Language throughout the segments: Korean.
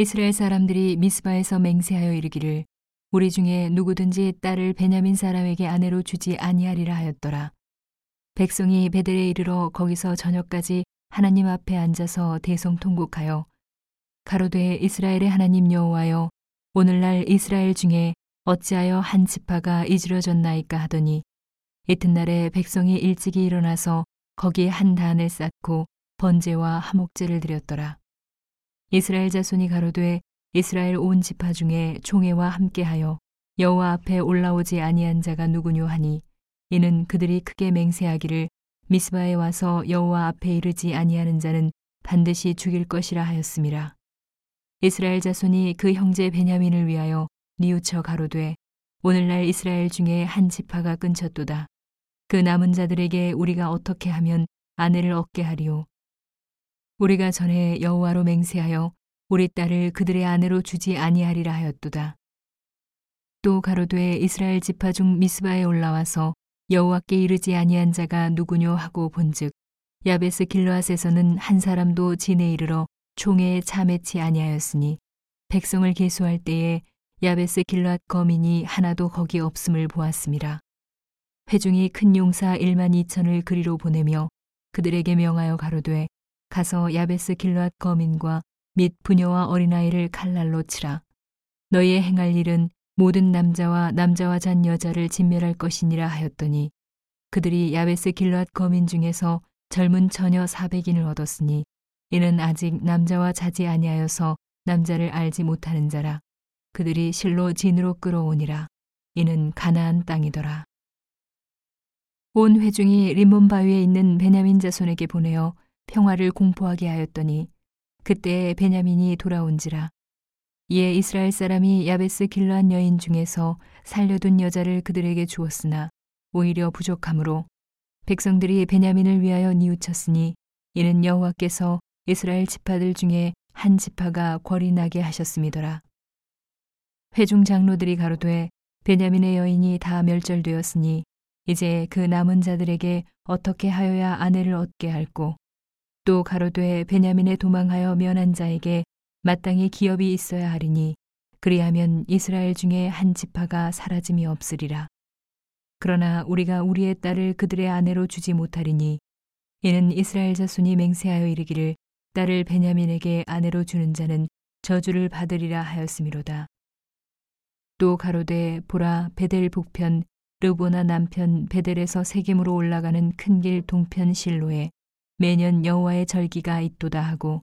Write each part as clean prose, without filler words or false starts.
이스라엘 사람들이 미스바에서 맹세하여 이르기를 우리 중에 누구든지 딸을 베냐민 사람에게 아내로 주지 아니하리라 하였더라. 백성이 벧엘에 이르러 거기서 저녁까지 하나님 앞에 앉아서 대성통곡하여 가로되 이스라엘의 하나님 여호와여 오늘날 이스라엘 중에 어찌하여 한 지파가 이지러졌나이까 하더니 이튿날에 백성이 일찍이 일어나서 거기 한 단을 쌓고 번제와 화목제를 드렸더라. 이스라엘 자손이 가로되 이스라엘 온 지파 중에 총회와 함께하여 여호와 앞에 올라오지 아니한 자가 누구뇨 하니 이는 그들이 크게 맹세하기를 미스바에 와서 여호와 앞에 이르지 아니하는 자는 반드시 죽일 것이라 하였음이라. 이스라엘 자손이 그 형제 베냐민을 위하여 뉘우쳐 가로되 오늘날 이스라엘 중에 한 지파가 끊쳤도다. 그 남은 자들에게 우리가 어떻게 하면 아내를 얻게 하리오. 우리가 전에 여호와로 맹세하여 우리 딸을 그들의 아내로 주지 아니하리라 하였도다. 또 가로되 이스라엘 지파 중 미스바에 올라와서 여호와께 이르지 아니한 자가 누구뇨 하고 본즉 야베스 길라앗에서는 한 사람도 진에 이르러 총회에 참여치 아니하였으니 백성을 계수할 때에 야베스 길라앗 거민이 하나도 거기 없음을 보았음이라. 회중이 큰 용사 12,000을 그리로 보내며 그들에게 명하여 가로되 가서 야베스 길라앗 거민과 및 부녀와 어린아이를 칼날로 치라. 너희의 행할 일은 모든 남자와 잔 여자를 진멸할 것이니라 하였더니 그들이 야베스 길라앗 거민 중에서 젊은 처녀 400인을 얻었으니 이는 아직 남자와 자지 아니하여서 남자를 알지 못하는 자라. 그들이 실로 진으로 끌어오니라. 이는 가나안 땅이더라. 온 회중이 림몬 바위에 있는 베냐민 자손에게 보내어 평화를 공포하게 하였더니 그때 베냐민이 돌아온지라. 이에 이스라엘 사람이 야베스 길라앗 여인 중에서 살려둔 여자를 그들에게 주었으나 오히려 부족함으로 백성들이 베냐민을 위하여 뉘우쳤으니 이는 여호와께서 이스라엘 지파들 중에 한 지파가 궐이 나게 하셨음이더라. 회중 장로들이 가로되 베냐민의 여인이 다 멸절되었으니 이제 그 남은 자들에게 어떻게 하여야 아내를 얻게 할꼬. 또 가로되 베냐민에 도망하여 면한 자에게 마땅히 기업이 있어야 하리니 그리하면 이스라엘 중에 한 지파가 사라짐이 없으리라. 그러나 우리가 우리의 딸을 그들의 아내로 주지 못하리니 이는 이스라엘 자손이 맹세하여 이르기를 딸을 베냐민에게 아내로 주는 자는 저주를 받으리라 하였음이로다. 또 가로되 보라 벧엘 북편 르보나 남편 벧엘에서 세겜으로 올라가는 큰 길 동편 실로에 매년 여호와의 절기가 있도다 하고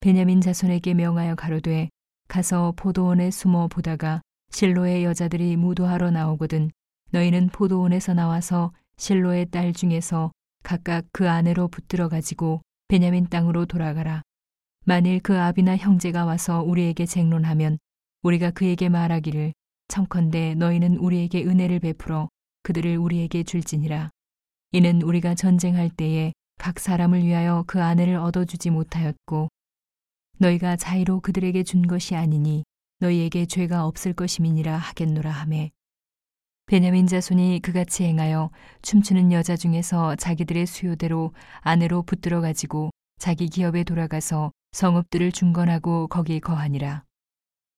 베냐민 자손에게 명하여 가로되 가서 포도원에 숨어 보다가 실로의 여자들이 무도하러 나오거든 너희는 포도원에서 나와서 실로의 딸 중에서 각각 그 아내로 붙들어 가지고 베냐민 땅으로 돌아가라. 만일 그 아비나 형제가 와서 우리에게 쟁론하면 우리가 그에게 말하기를 청컨대 너희는 우리에게 은혜를 베풀어 그들을 우리에게 줄지니라. 이는 우리가 전쟁할 때에 각 사람을 위하여 그 아내를 얻어주지 못하였고 너희가 자의로 그들에게 준 것이 아니니 너희에게 죄가 없을 것임이니라 하겠노라 하매 베냐민 자손이 그같이 행하여 춤추는 여자 중에서 자기들의 수요대로 아내로 붙들어 가지고 자기 기업에 돌아가서 성읍들을 중건하고 거기 거하니라.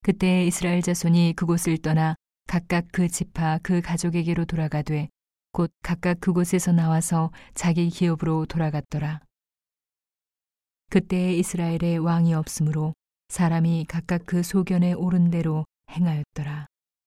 그때 이스라엘 자손이 그곳을 떠나 각각 그 지파 그 가족에게로 돌아가되 곧 각각 그곳에서 나와서 자기 기업으로 돌아갔더라. 그때 이스라엘에 왕이 없으므로 사람이 각각 그 소견에 오른 대로 행하였더라.